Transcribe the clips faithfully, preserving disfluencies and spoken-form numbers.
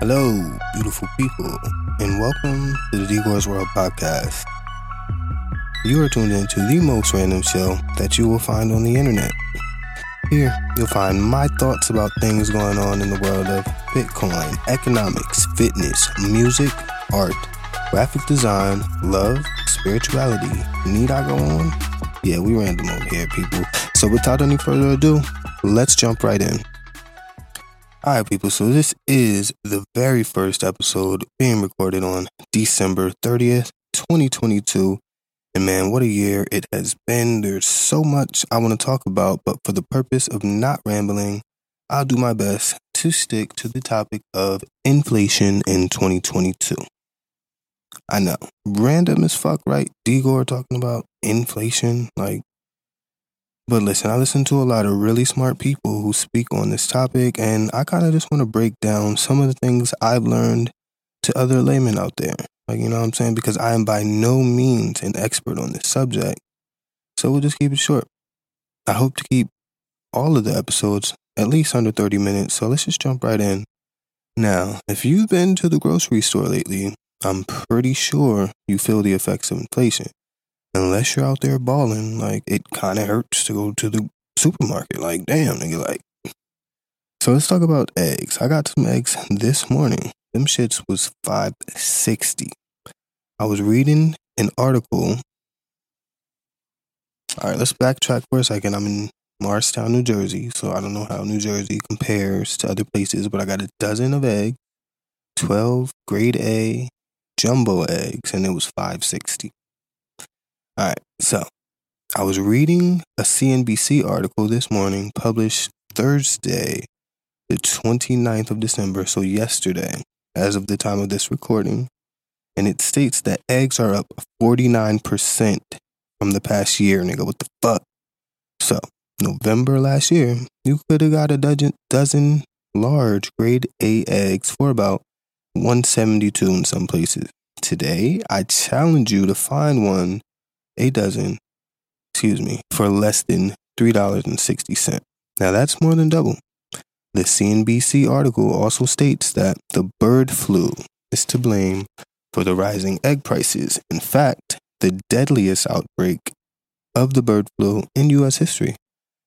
Hello, beautiful people, and welcome to the D-Wars World Podcast. You are tuned in to the most random show that you will find on the internet. Here, you'll find my thoughts about things going on in the world of Bitcoin, economics, fitness, music, art, graphic design, love, spirituality. Need I go on? Yeah, we random over here, people. So without any further ado, let's jump right in. Alright people, so this is the very first episode being recorded on December thirtieth, twenty twenty-two. And man, what a year it has been. There's so much I want to talk about, but for the purpose of not rambling, I'll do my best to stick to the topic of inflation in twenty twenty-two. I know, random as fuck, right? D-Gore talking about inflation, like... But listen, I listen to a lot of really smart people who speak on this topic, and I kind of just want to break down some of the things I've learned to other laymen out there. Like, you know what I'm saying? Because I am by no means an expert on this subject. So we'll just keep it short. I hope to keep all of the episodes at least under thirty minutes, so let's just jump right in. Now, if you've been to the grocery store lately, I'm pretty sure you feel the effects of inflation. Unless you're out there balling, like, it kind of hurts to go to the supermarket. Like, damn, nigga, like. So let's talk about eggs. I got some eggs this morning. Them shits was five sixty. I was reading an article. All right, let's backtrack for a second. I'm in Morristown, New Jersey, so I don't know how New Jersey compares to other places, but I got a dozen of eggs, twelve grade A jumbo eggs, and it was five sixty. All right, so I was reading a C N B C article this morning published Thursday, the twenty-ninth of December, so yesterday, as of the time of this recording, and it states that eggs are up forty-nine percent from the past year, nigga, what the fuck? So, November last year, you could have got a dozen, dozen large grade A eggs for about one seventy-two in some places. Today, I challenge you to find one a dozen, excuse me, for less than three dollars and sixty cents. Now that's more than double. The C N B C article also states that the bird flu is to blame for the rising egg prices. In fact, the deadliest outbreak of the bird flu in U S history.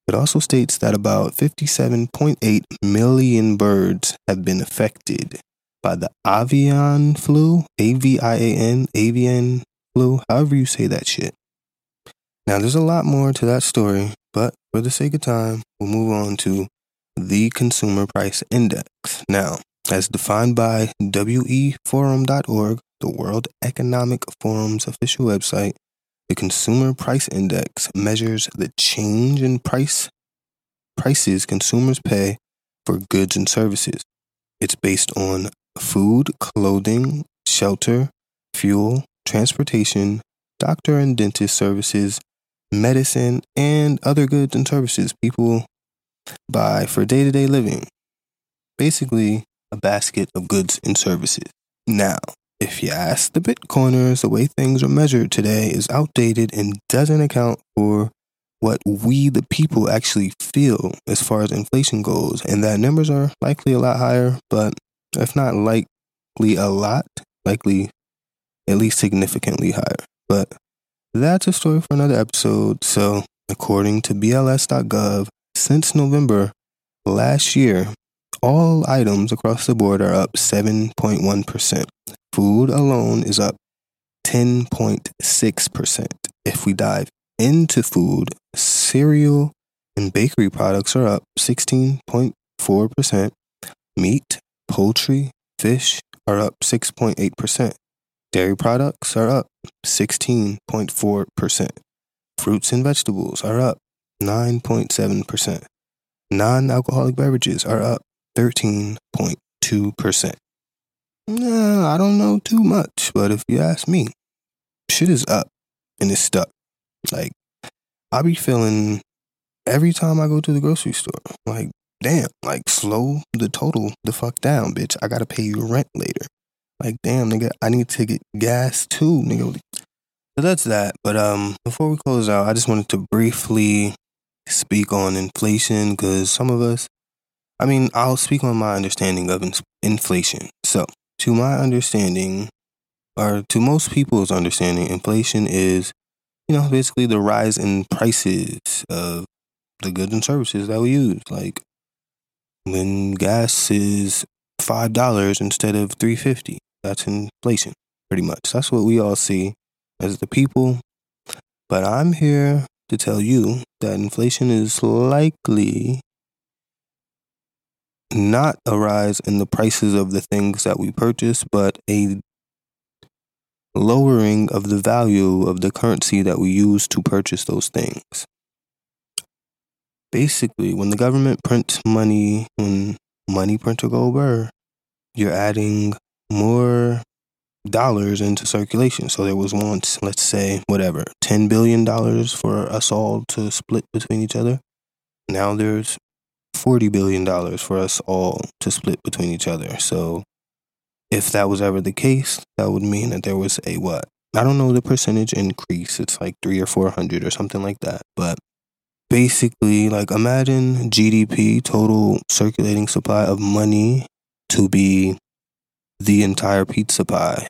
It also states that about fifty-seven point eight million birds have been affected by the avian flu, A V I A N, avian flu, however you say that shit. Now, there's a lot more to that story, but for the sake of time, we'll move on to the Consumer Price Index. Now, as defined by W E forum dot org, the World Economic Forum's official website, the Consumer Price Index measures the change in price prices consumers pay for goods and services. It's based on food, clothing, shelter, fuel, transportation, doctor and dentist services, medicine, and other goods and services people buy for day-to-day living. Basically, a basket of goods and services. Now, if you ask the Bitcoiners, the way things are measured today is outdated and doesn't account for what we, the people, actually feel as far as inflation goes, and that numbers are likely a lot higher, but if not likely a lot, likely at least significantly higher. But that's a story for another episode. So, according to B L S dot gov, since November last year, all items across the board are up seven point one percent. Food alone is up ten point six percent. If we dive into food, cereal and bakery products are up sixteen point four percent. Meat, poultry, fish are up six point eight percent. Dairy products are up sixteen point four percent. Fruits and vegetables are up nine point seven percent. Non-alcoholic beverages are up thirteen point two percent. Nah, I don't know too much, but if you ask me, shit is up and it's stuck. Like, I be feeling every time I go to the grocery store, like, damn, like, slow the total the fuck down, bitch. I gotta pay you rent later. Like, damn, nigga, I need to get gas too, nigga. So that's that. But um, before we close out, I just wanted to briefly speak on inflation because some of us, I mean, I'll speak on my understanding of in- inflation. So, to my understanding, or to most people's understanding, inflation is, you know, basically the rise in prices of the goods and services that we use. Like when gas is five dollars instead of three fifty, that's inflation, pretty much. That's what we all see as the people. But I'm here to tell you that inflation is likely not a rise in the prices of the things that we purchase, but a lowering of the value of the currency that we use to purchase those things. Basically, when the government prints money, when money printer go burr, you're adding more dollars into circulation. So there was once, let's say, whatever, ten billion dollars for us all to split between each other. Now there's forty billion dollars for us all to split between each other. So if that was ever the case, that would mean that there was a what? I don't know the percentage increase. It's like three or four hundred or something like that. But basically, like, imagine G D P, total circulating supply of money, to be the entire pizza pie.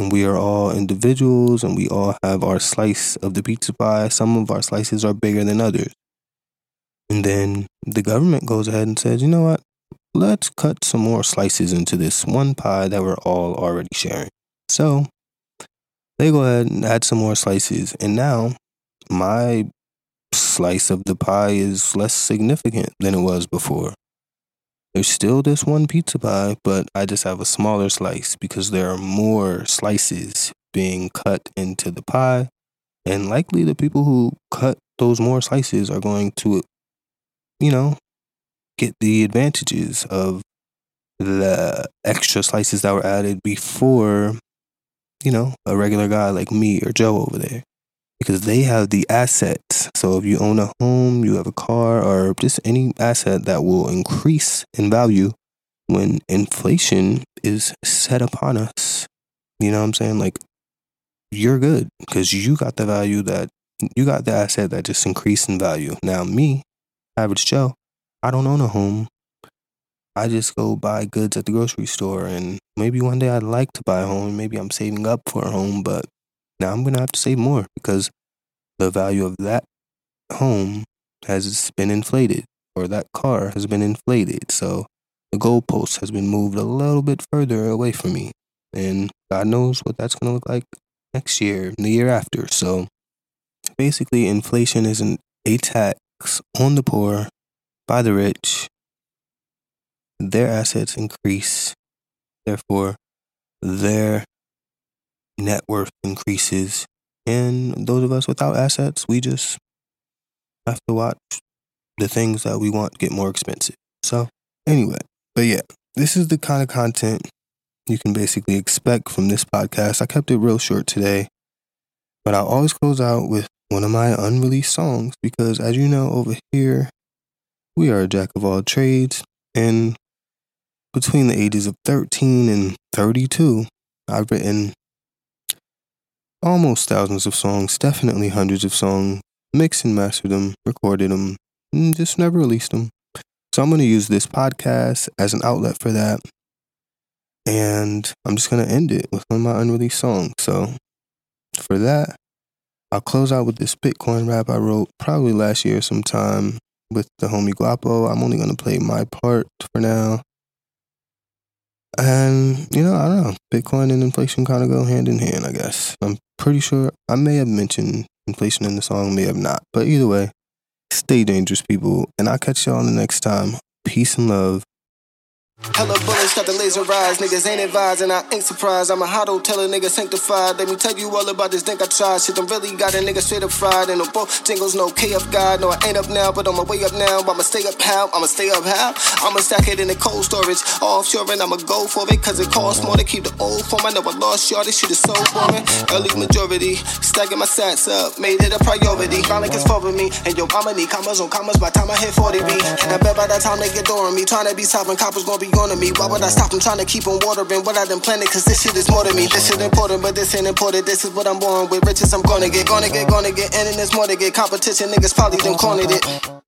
And we are all individuals and we all have our slice of the pizza pie. Some of our slices are bigger than others. And then the government goes ahead and says, you know what? Let's cut some more slices into this one pie that we're all already sharing. So they go ahead and add some more slices. And now my slice of the pie is less significant than it was before. There's still this one pizza pie, but I just have a smaller slice because there are more slices being cut into the pie. And likely the people who cut those more slices are going to, you know, get the advantages of the extra slices that were added before, you know, a regular guy like me or Joe over there, because they have the assets. So if you own a home, you have a car, or just any asset that will increase in value when inflation is set upon us, you know what I'm saying? Like, you're good because you got the value that you got the asset that just increased in value. Now me, average Joe, I don't own a home. I just go buy goods at the grocery store, and maybe one day I'd like to buy a home. Maybe I'm saving up for a home, but now I'm going to have to save more because the value of that home has been inflated, or that car has been inflated. So the goalpost has been moved a little bit further away from me, and God knows what that's going to look like next year and the year after. So basically, inflation is an a tax on the poor by the rich. Their assets increase, therefore their net worth increases, and those of us without assets, we just have to watch the things that we want get more expensive. So anyway, but yeah, this is the kind of content you can basically expect from this podcast. I kept it real short today, but I always close out with one of my unreleased songs because, as you know, over here we are a jack of all trades, and between the ages of thirteen and thirty-two, I've written almost thousands of songs, definitely hundreds of songs, mixed and mastered them, recorded them, and just never released them. So I'm going to use this podcast as an outlet for that, and I'm just going to end it with one of my unreleased songs. So for that, I'll close out with this Bitcoin rap I wrote probably last year sometime with the homie Guapo. I'm only going to play my part for now. And, you know, I don't know. Bitcoin and inflation kind of go hand in hand, I guess. I'm pretty sure I may have mentioned inflation in the song, may have not. But either way, stay dangerous, people. And I'll catch y'all on the next time. Peace and love. Hella bullets, got the laser eyes. Niggas ain't advised, and I ain't surprised. I'm a hot old teller, nigga sanctified. Let me tell you all about this thing I tried. Shit, I'm really got a nigga straight up fried. And no both jingles, no K F God. No, I ain't up now, but on my way up now. I'ma stay up how? I'ma stay up how? I'ma stack it in the cold storage. Offshore, and I'ma go for it, cause it costs more to keep the old form. I know I lost y'all, this shit is so boring. Early majority, stacking my sats up, made it a priority. Chronic is with me, and yo, I'ma need commas on commas by time I hit forty B. And I bet by that time they adoring me, trying to be sovereign, coppers gonna be on me. Why would I stop? I'm trying to keep on watering what I done planted, cause this shit is more to me. This shit important, but this ain't important. This is what I'm born with. Riches I'm gonna get, gonna get, gonna get. And it's more to get. Competition niggas probably done cornered it.